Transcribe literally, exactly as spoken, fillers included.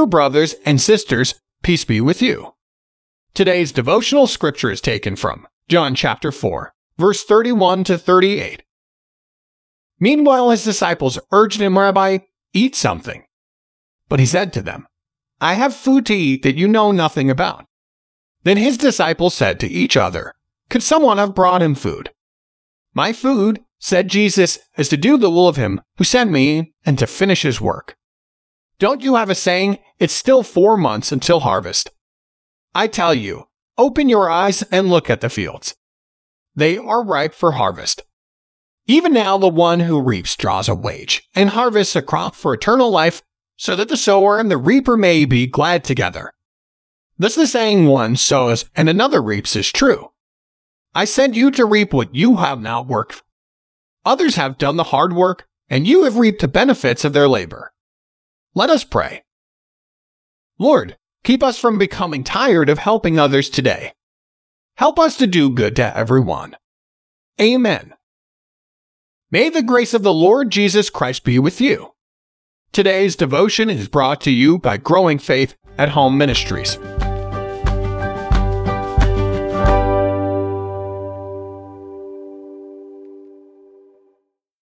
Dear brothers and sisters, peace be with you. Today's devotional scripture is taken from John chapter four, verse thirty-one to thirty-eight. Meanwhile, his disciples urged him, Rabbi, eat something. But he said to them, I have food to eat that you know nothing about. Then his disciples said to each other, Could someone have brought him food? My food, said Jesus, is to do the will of him who sent me and to finish his work. Don't you have a saying, it's still four months until harvest? I tell you, open your eyes and look at the fields. They are ripe for harvest. Even now the one who reaps draws a wage and harvests a crop for eternal life, so that the sower and the reaper may be glad together. Thus the saying one sows and another reaps is true. I sent you to reap what you have not worked. Others have done the hard work, and you have reaped the benefits of their labor. Let us pray. Lord, keep us from becoming tired of helping others today. Help us to do good to everyone. Amen. May the grace of the Lord Jesus Christ be with you. Today's devotion is brought to you by Growing Faith at Home Ministries.